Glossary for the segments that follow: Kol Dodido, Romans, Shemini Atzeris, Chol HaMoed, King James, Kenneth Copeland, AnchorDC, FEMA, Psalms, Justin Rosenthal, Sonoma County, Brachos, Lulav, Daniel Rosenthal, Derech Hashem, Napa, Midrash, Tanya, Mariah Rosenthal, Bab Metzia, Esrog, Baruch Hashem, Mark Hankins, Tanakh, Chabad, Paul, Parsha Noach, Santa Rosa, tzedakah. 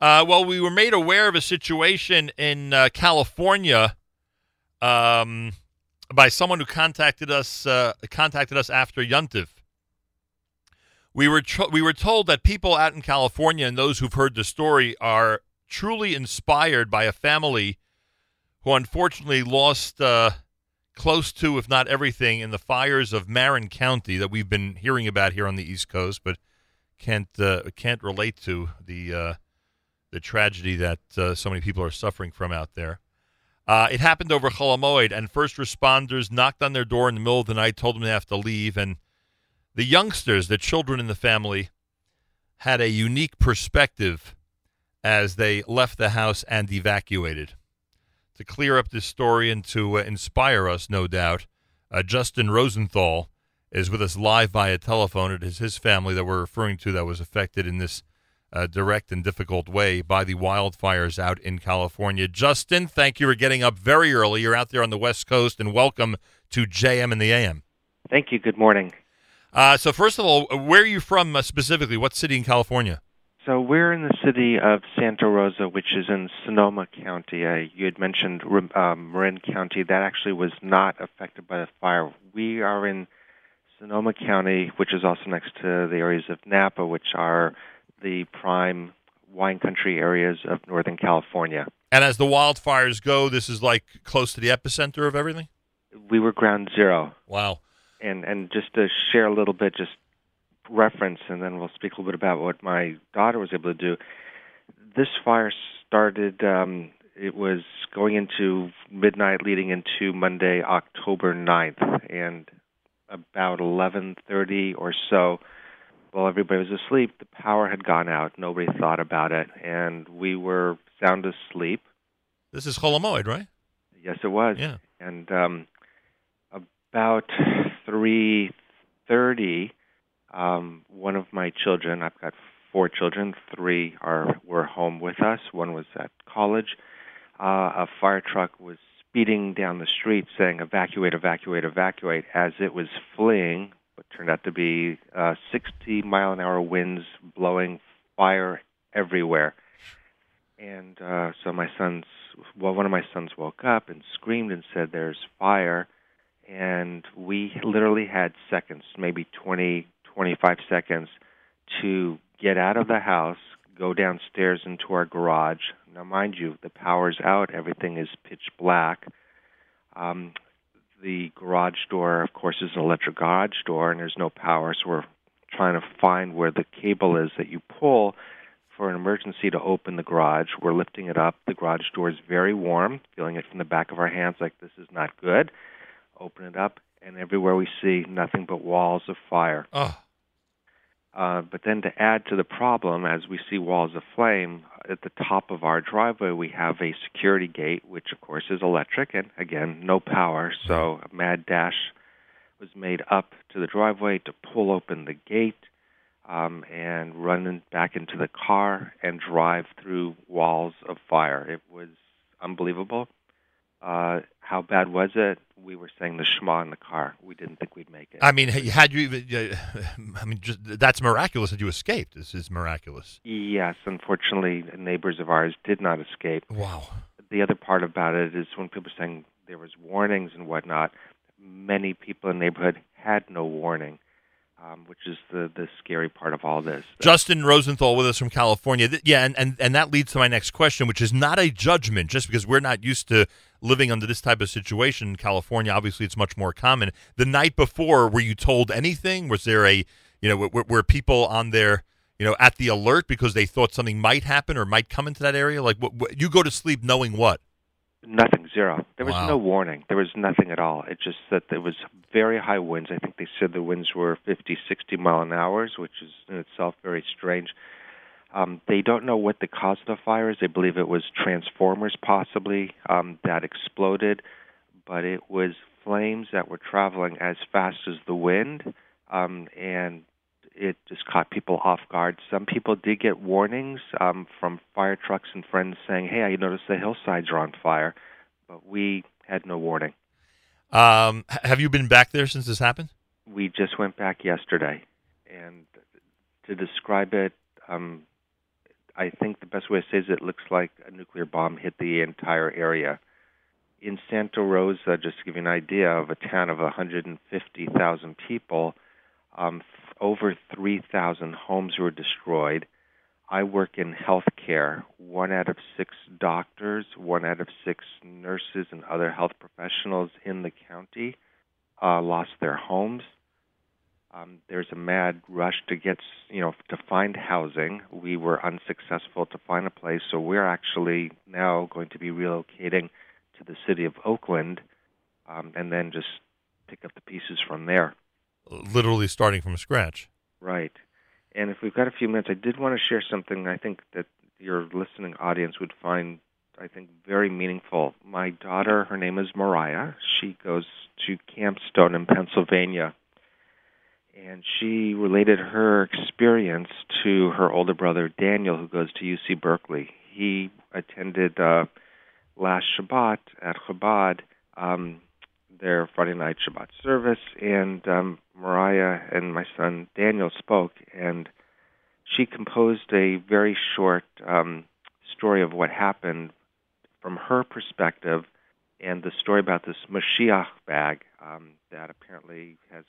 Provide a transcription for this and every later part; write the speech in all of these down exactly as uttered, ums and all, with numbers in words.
Uh, well, we were made aware of a situation in uh, California um, by someone who contacted us uh, contacted us after Yuntiv. We were tr- we were told that people out in California and those who've heard the story are truly inspired by a family who unfortunately lost uh, close to, if not everything, in the fires of Marin County that we've been hearing about here on the East Coast, but can't uh, can't relate to the. Uh, the tragedy that uh, so many people are suffering from out there. Uh, it happened over Chol HaMoed, and first responders knocked on their door in the middle of the night, told them they have to leave, and the youngsters, the children in the family, had a unique perspective as they left the house and evacuated. To clear up this story and to uh, inspire us, no doubt, uh, Justin Rosenthal is with us live via telephone. It is his family that we're referring to that was affected in this a direct and difficult way by the wildfires out in California. Justin, thank you for getting up very early. You're out there on the West Coast, and welcome to J M and the A M. Thank you. Good morning. Uh, so first of all, where are you from uh, specifically? What city in California? So we're in the city of Santa Rosa, which is in Sonoma County. Uh, you had mentioned um, Marin County. That actually was not affected by the fire. We are in Sonoma County, which is also next to the areas of Napa, which are the prime wine country areas of Northern California. And as the wildfires go, this is like close to the epicenter of everything? We were ground zero. Wow. And and just to share a little bit, just reference, and then we'll speak a little bit about what my daughter was able to do. This fire started, um, it was going into midnight leading into Monday, October ninth, and about eleven thirty or so, while everybody was asleep, the power had gone out. Nobody thought about it, and we were sound asleep. This is Chol HaMoed, right? Yes, it was. Yeah. And um, about three thirty, um, one of my children, I've got four children, three are were home with us, one was at college. Uh, a fire truck was speeding down the street saying, evacuate, evacuate, evacuate, as it was fleeing. It turned out to be uh, sixty mile an hour winds blowing fire everywhere. And uh, so my sons, well, one of my sons woke up and screamed and said, "There's fire." And we literally had seconds, maybe twenty, twenty-five seconds, to get out of the house, go downstairs into our garage. Now, mind you, the power's out, everything is pitch black. Um, The garage door, of course, is an electric garage door, and there's no power, so we're trying to find where the cable is that you pull for an emergency to open the garage. We're lifting it up. The garage door is very warm, feeling it from the back of our hands like this is not good. Open it up, and everywhere we see nothing but walls of fire. Oh. Uh, but then to add to the problem, as we see walls of flame, at the top of our driveway we have a security gate, which of course is electric, and again, no power, so a mad dash was made up to the driveway to pull open the gate um, and run back into the car and drive through walls of fire. It was unbelievable. Uh, how bad was it? We were saying the Shema in the car. We didn't think we'd make it. I mean, had you even, I mean, just, that's miraculous that you escaped. This is miraculous. Yes, unfortunately, neighbors of ours did not escape. Wow. The other part about it is when people were saying there was warnings and whatnot, many people in the neighborhood had no warning, um, which is the, the scary part of all this. Justin Rosenthal with us from California. Yeah, and, and, and that leads to my next question, which is not a judgment, just because we're not used to living under this type of situation in California. Obviously, it's much more common. The night before, were you told anything? Was there a, you know, were, were people on their, you know, at the alert because they thought something might happen or might come into that area? Like, what, what, you go to sleep knowing what? Nothing, zero. There was wow. no warning. There was nothing at all. It's just that there was very high winds. I think they said the winds were fifty, sixty mile an hour, which is in itself very strange. Um, they don't know what the cause of the fire is. They believe it was transformers, possibly, um, that exploded. But it was flames that were traveling as fast as the wind, um, and it just caught people off guard. Some people did get warnings um, from fire trucks and friends saying, "Hey, I noticed the hillsides are on fire," but we had no warning. Um, have you been back there since this happened? We just went back yesterday, and to describe it, um, I think the best way to say it is it looks like a nuclear bomb hit the entire area. In Santa Rosa, just to give you an idea, of a town of one hundred fifty thousand people, um, over three thousand homes were destroyed. I work in healthcare. One out of six doctors, one out of six nurses and other health professionals in the county uh, lost their homes. Um, there's a mad rush to get, you know, to find housing. We were unsuccessful to find a place, so we're actually now going to be relocating to the city of Oakland, um, and then just pick up the pieces from there. Literally starting from scratch. Right. And if we've got a few minutes, I did want to share something I think that your listening audience would find, I think, very meaningful. My daughter, her name is Mariah. She goes to Camp Stone in Pennsylvania, and she related her experience to her older brother, Daniel, who goes to U C Berkeley. He attended uh, last Shabbat at Chabad, um, their Friday night Shabbat service, and um, Mariah and my son Daniel spoke, and she composed a very short um, story of what happened from her perspective, and the story about this Mashiach bag um, that apparently has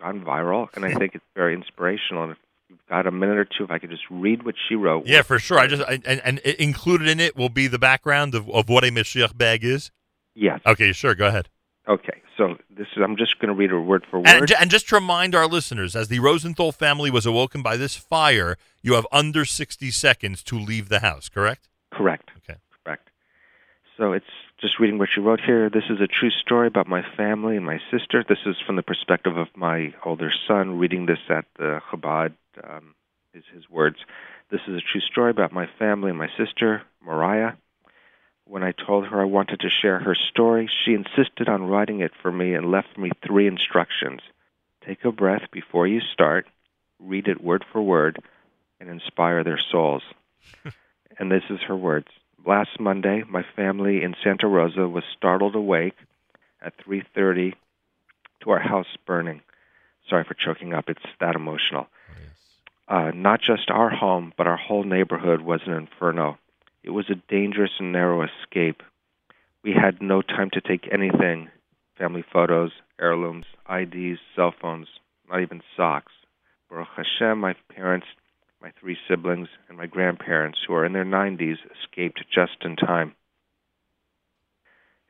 gone viral, and I think it's very inspirational. And if you've got a minute or two, if I could just read what she wrote. Yeah, for sure. I just I, and, and included in it will be the background of, of what a Mashiach bag is? Yes. Okay, sure, go ahead. Okay, so this is, I'm just going to read it word for word. And, and just to remind our listeners, as the Rosenthal family was awoken by this fire, you have under sixty seconds to leave the house, correct? Correct. Okay. Correct. So it's just reading what she wrote here. This is a true story about my family and my sister. This is from the perspective of my older son, reading this at the Chabad, um, is his words. This is a true story about my family and my sister, Mariah. When I told her I wanted to share her story, she insisted on writing it for me and left me three instructions. Take a breath before you start, read it word for word, and inspire their souls. And this is her words. Last Monday, my family in Santa Rosa was startled awake at three thirty to our house burning. Sorry for choking up. It's that emotional. Yes. Uh, not just our home, but our whole neighborhood was an inferno. It was a dangerous and narrow escape. We had no time to take anything, family photos, heirlooms, I Ds, cell phones, not even socks. Baruch Hashem, my parents, my three siblings, and my grandparents, who are in their nineties, escaped just in time.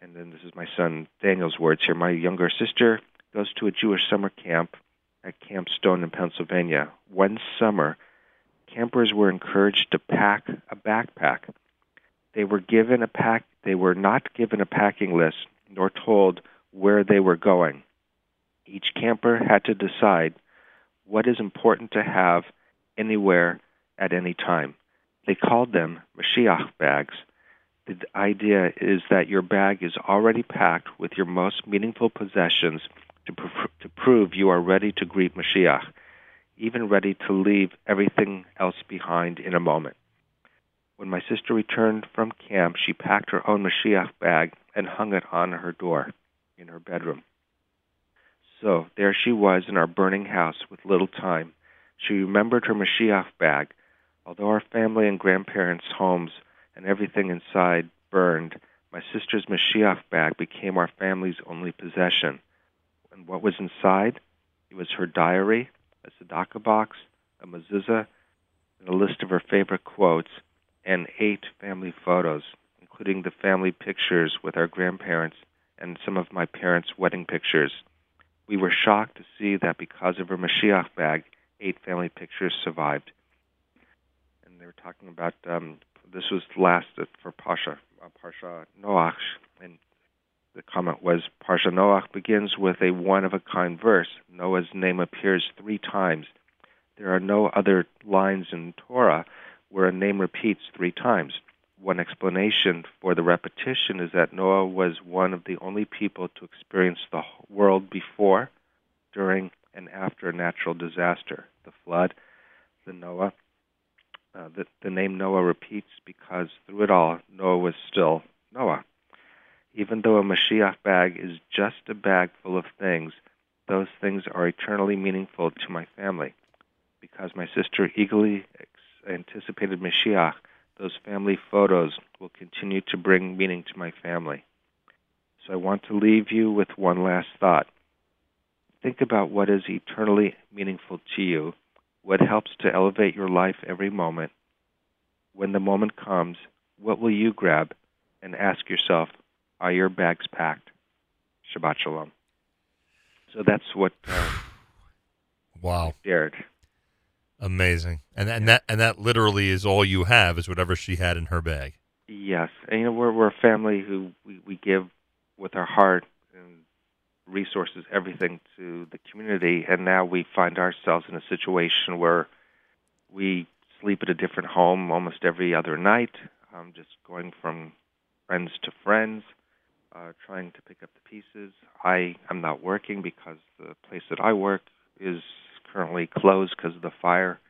And then this is my son Daniel's words here. My younger sister goes to a Jewish summer camp at Camp Stone in Pennsylvania. One summer, campers were encouraged to pack a backpack. They were given a pack. They were not given a packing list, nor told where they were going. Each camper had to decide what is important to have anywhere at any time. They called them Mashiach bags. The idea is that your bag is already packed with your most meaningful possessions to, pr- to prove you are ready to greet Mashiach, even ready to leave everything else behind in a moment. When my sister returned from camp, she packed her own Mashiach bag and hung it on her door in her bedroom. So there she was in our burning house with little time. She remembered her Mashiach bag. Although our family and grandparents' homes and everything inside burned, my sister's Mashiach bag became our family's only possession. And what was inside? It was her diary, a tzedakah box, a mezuzah, and a list of her favorite quotes, and eight family photos, including the family pictures with our grandparents and some of my parents' wedding pictures. We were shocked to see that because of her Mashiach bag, eight family pictures survived. And they were talking about, um, this was last for Parsha, uh, Parsha Noach, and the comment was, Parsha Noach begins with a one-of-a-kind verse. Noah's name appears three times. There are no other lines in Torah where a name repeats three times. One explanation for the repetition is that Noah was one of the only people to experience the world before, during, and after a natural disaster, the flood, the Noah. Uh, the, the name Noah repeats because through it all, Noah was still Noah. Even though a Mashiach bag is just a bag full of things, those things are eternally meaningful to my family. Because my sister eagerly anticipated Mashiach, those family photos will continue to bring meaning to my family. So I want to leave you with one last thought. Think about what is eternally meaningful to you, what helps to elevate your life every moment. When the moment comes, what will you grab? And ask yourself, are your bags packed? Shabbat Shalom. So that's what uh, wow. dared. Amazing. And and that and that literally is all you have, is whatever she had in her bag. Yes. And you know, we're we're a family who we, we give with our heart and resources, everything to the community, and now we find ourselves in a situation where we sleep at a different home almost every other night, um, just going from friends to friends, uh, trying to pick up the pieces. I am not working because the place that I work is currently closed because of the fire.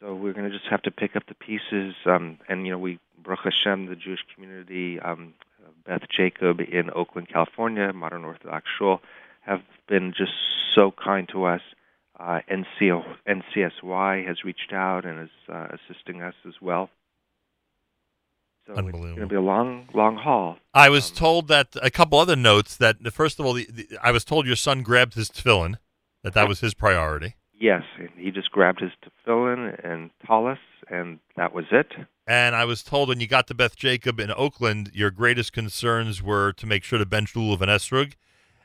So we're going to just have to pick up the pieces. Um, and, you know, we, Baruch Hashem, the Jewish community, um, Beth Jacob in Oakland, California, Modern Orthodox Shul, have been just so kind to us. Uh, N C S Y has reached out and is uh, assisting us as well. So it's going to be a long, long haul. I was um, told that a couple other notes that, first of all, the, the, I was told your son grabbed his tefillin, that that was his priority. Yes, he just grabbed his tefillin and tallis, and that was it. And I was told when you got to Beth Jacob in Oakland, your greatest concerns were to make sure to bench Lulav and Esrog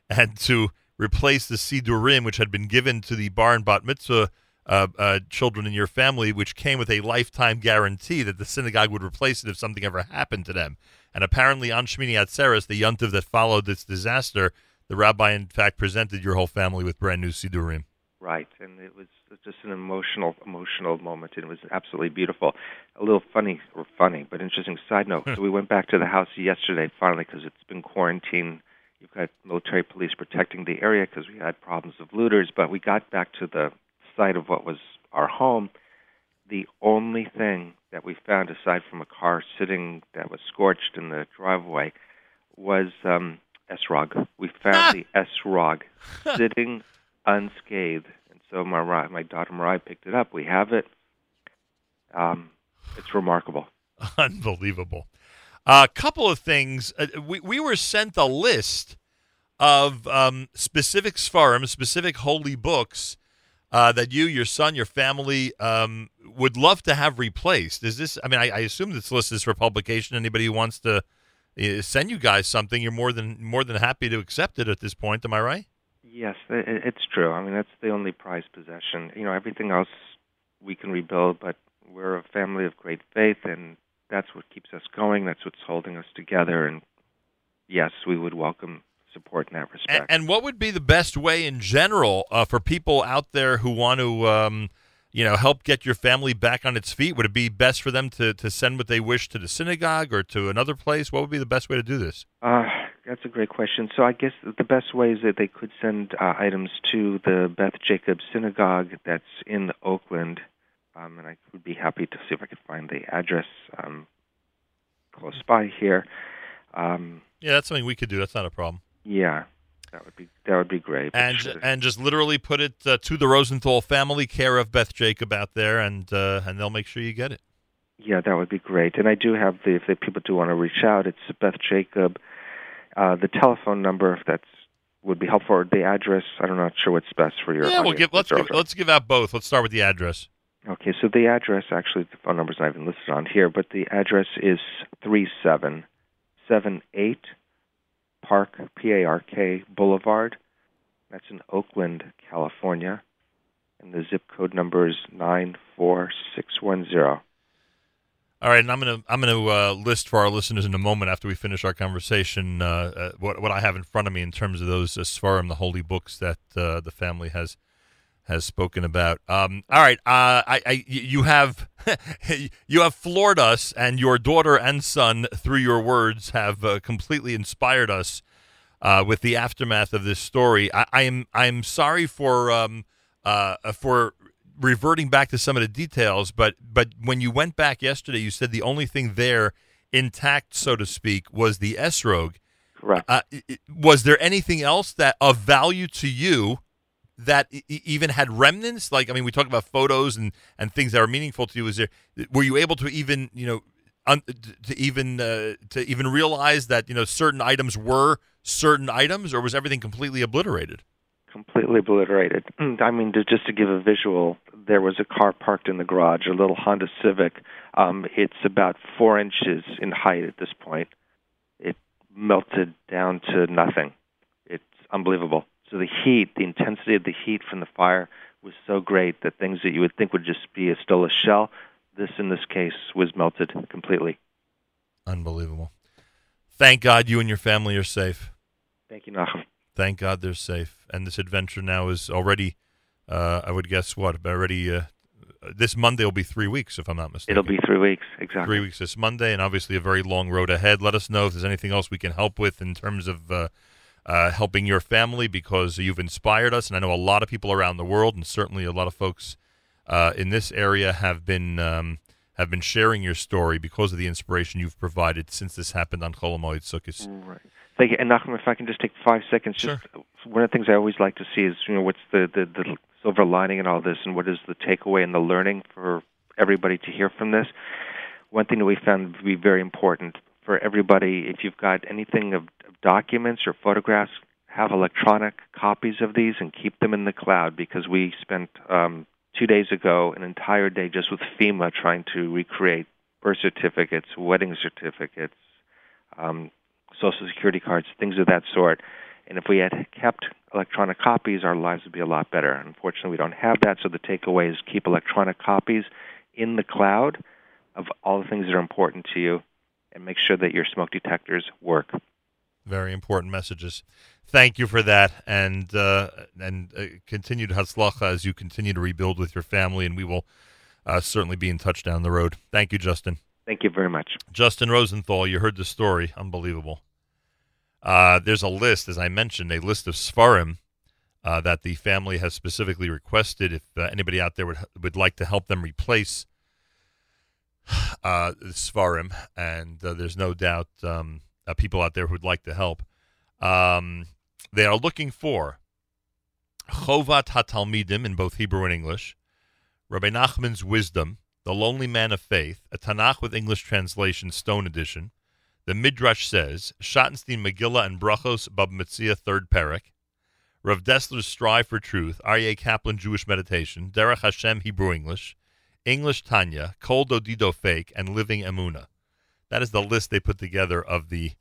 and to replace the Sidurim, which had been given to the bar and bat mitzvah uh, uh, children in your family, which came with a lifetime guarantee that the synagogue would replace it if something ever happened to them. And apparently on Shemini Atzeris, the yontiv that followed this disaster, the rabbi, in fact, presented your whole family with brand-new Sidurim. Right, and it was just an emotional, emotional moment, and it was absolutely beautiful. A little funny, or funny, but interesting side note. So we went back to the house yesterday, finally, because it's been quarantined. You've got military police protecting the area because we had problems of looters, but we got back to the site of what was our home. The only thing that we found, aside from a car sitting that was scorched in the driveway, was... Um, Esrog. We found the Esrog sitting unscathed. And so my, my daughter Mariah picked it up. We have it. Um, it's remarkable. Unbelievable. A uh, couple of things. Uh, we, we were sent a list of um, specific Sfarim, specific holy books uh, that you, your son, your family um, would love to have replaced. Is this, I mean, I, I assume this list is for publication. Anybody who wants to send you guys something, you're more than more than happy to accept it at this point. Am I right? Yes, it's true. I mean, that's the only prized possession. You know, everything else we can rebuild, but we're a family of great faith, and that's what keeps us going. That's what's holding us together. And yes, we would welcome support in that respect. And, and what would be the best way in general uh, for people out there who want to... Um, you know, help get your family back on its feet? Would it be best for them to, to send what they wish to the synagogue or to another place? What would be the best way to do this? Uh, that's a great question. So I guess the best way is that they could send uh, items to the Beth Jacob Synagogue that's in Oakland, um, and I would be happy to see if I could find the address um, close by here. Um, yeah, that's something we could do. That's not a problem. Yeah. That would be that would be great. And sure. and just literally put it uh, to the Rosenthal family, care of Beth Jacob out there, and uh, and they'll make sure you get it. Yeah, that would be great. And I do have the, if the people do want to reach out, it's Beth Jacob. Uh, the telephone number, if that's would be helpful, or the address. I'm not sure what's best for your. Yeah, we'll give. Let's give, let's give out both. Let's start with the address. Okay, so the address, actually, the phone number's not even listed on here, but the address is three seven seven eight. Park, P A R K, Boulevard. That's in Oakland, California. And the zip code number is nine four six one zero. All right, and I'm going to I'm gonna, uh, list for our listeners in a moment after we finish our conversation uh, uh, what, what I have in front of me in terms of those uh, Sfarim, the holy books that uh, the family has has spoken about. Um, all right, uh, I, I, you have you have floored us, and your daughter and son, through your words, have uh, completely inspired us uh, with the aftermath of this story. I, I am I'm sorry for um, uh, for reverting back to some of the details, but but when you went back yesterday, you said the only thing there intact, so to speak, was the Esrog. Correct. Uh, was there anything else that of value to you that e- even had remnants? Like, I mean, we talk about photos and, and things that are meaningful to you. Is there, were you able to even, you know, un- to even uh, to even realize that, you know, certain items were certain items, or was everything completely obliterated? Completely obliterated. I mean, to, just to give a visual, there was a car parked in the garage, a little Honda Civic. Um, it's about four inches in height at this point. It melted down to nothing. It's unbelievable. So the heat, the intensity of the heat from the fire was so great that things that you would think would just be a, still a shell, this in this case was melted completely. Unbelievable. Thank God you and your family are safe. Thank you, Nachum. Thank God they're safe. And this adventure now is already, uh, I would guess what, already uh, this Monday will be three weeks, if I'm not mistaken. It'll be three weeks, exactly. Three weeks this Monday, and obviously a very long road ahead. Let us know if there's anything else we can help with in terms of uh, uh, helping your family, because you've inspired us, and I know a lot of people around the world, and certainly a lot of folks uh, in this area have been um, have been sharing your story because of the inspiration you've provided since this happened on Chol HaMoed Sukkos. Right. Thank you. And Nachum, if I can just take five seconds, just sure. One of the things I always like to see is, you know, what's the, the, the silver lining in all this, and what is the takeaway and the learning for everybody to hear from this. One thing that we found to be very important for everybody, if you've got anything of documents or photographs, have electronic copies of these and keep them in the cloud, because we spent um, two days ago an entire day just with FEMA trying to recreate birth certificates, wedding certificates, um, Social Security cards, things of that sort. And if we had kept electronic copies, our lives would be a lot better. Unfortunately, we don't have that, so the takeaway is keep electronic copies in the cloud of all the things that are important to you, and make sure that your smoke detectors work. Very important messages. Thank you for that, and uh, and uh, continued hatzlacha as you continue to rebuild with your family, and we will uh, certainly be in touch down the road. Thank you, Justin. Thank you very much. Justin Rosenthal, you heard the story. Unbelievable. Uh, there's a list, as I mentioned, a list of Sfarim uh, that the family has specifically requested if uh, anybody out there would would like to help them replace uh, Sfarim. And uh, there's no doubt um, uh, people out there who would like to help. Um, they are looking for Chovat HaTalmidim in both Hebrew and English, Rabbi Nachman's Wisdom, The Lonely Man of Faith, a Tanakh with English translation, Stone Edition. The Midrash says, Schottenstein Megillah and Brachos, Bab Metzia, Third Perek. Rav Dessler's Strive for Truth, Aryeh Kaplan, Jewish Meditation, Derech Hashem, Hebrew English, English Tanya, Kol Dodido Fake, and Living Emuna. That is the list they put together of the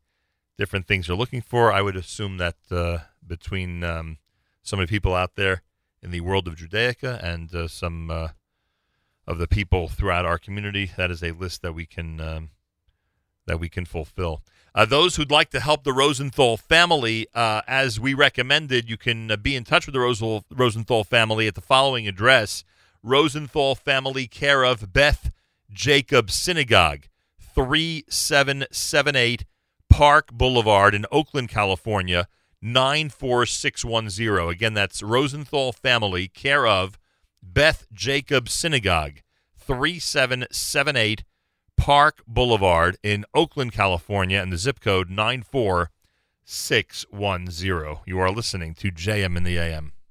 different things they're looking for. I would assume that uh, between um, so many people out there in the world of Judaica and uh, some... Uh, of the people throughout our community, that is a list that we can um, that we can fulfill. Uh, those who'd like to help the Rosenthal family, uh, as we recommended, you can uh, be in touch with the Rosal- Rosenthal family at the following address: Rosenthal Family, care of Beth Jacob Synagogue, three seven seven eight Park Boulevard in Oakland, California, nine four six one zero. Again, that's Rosenthal Family, care of Beth Jacob Synagogue, three seven seven eight Park Boulevard in Oakland, California, and the zip code nine four six one zero. You are listening to J M in the A M.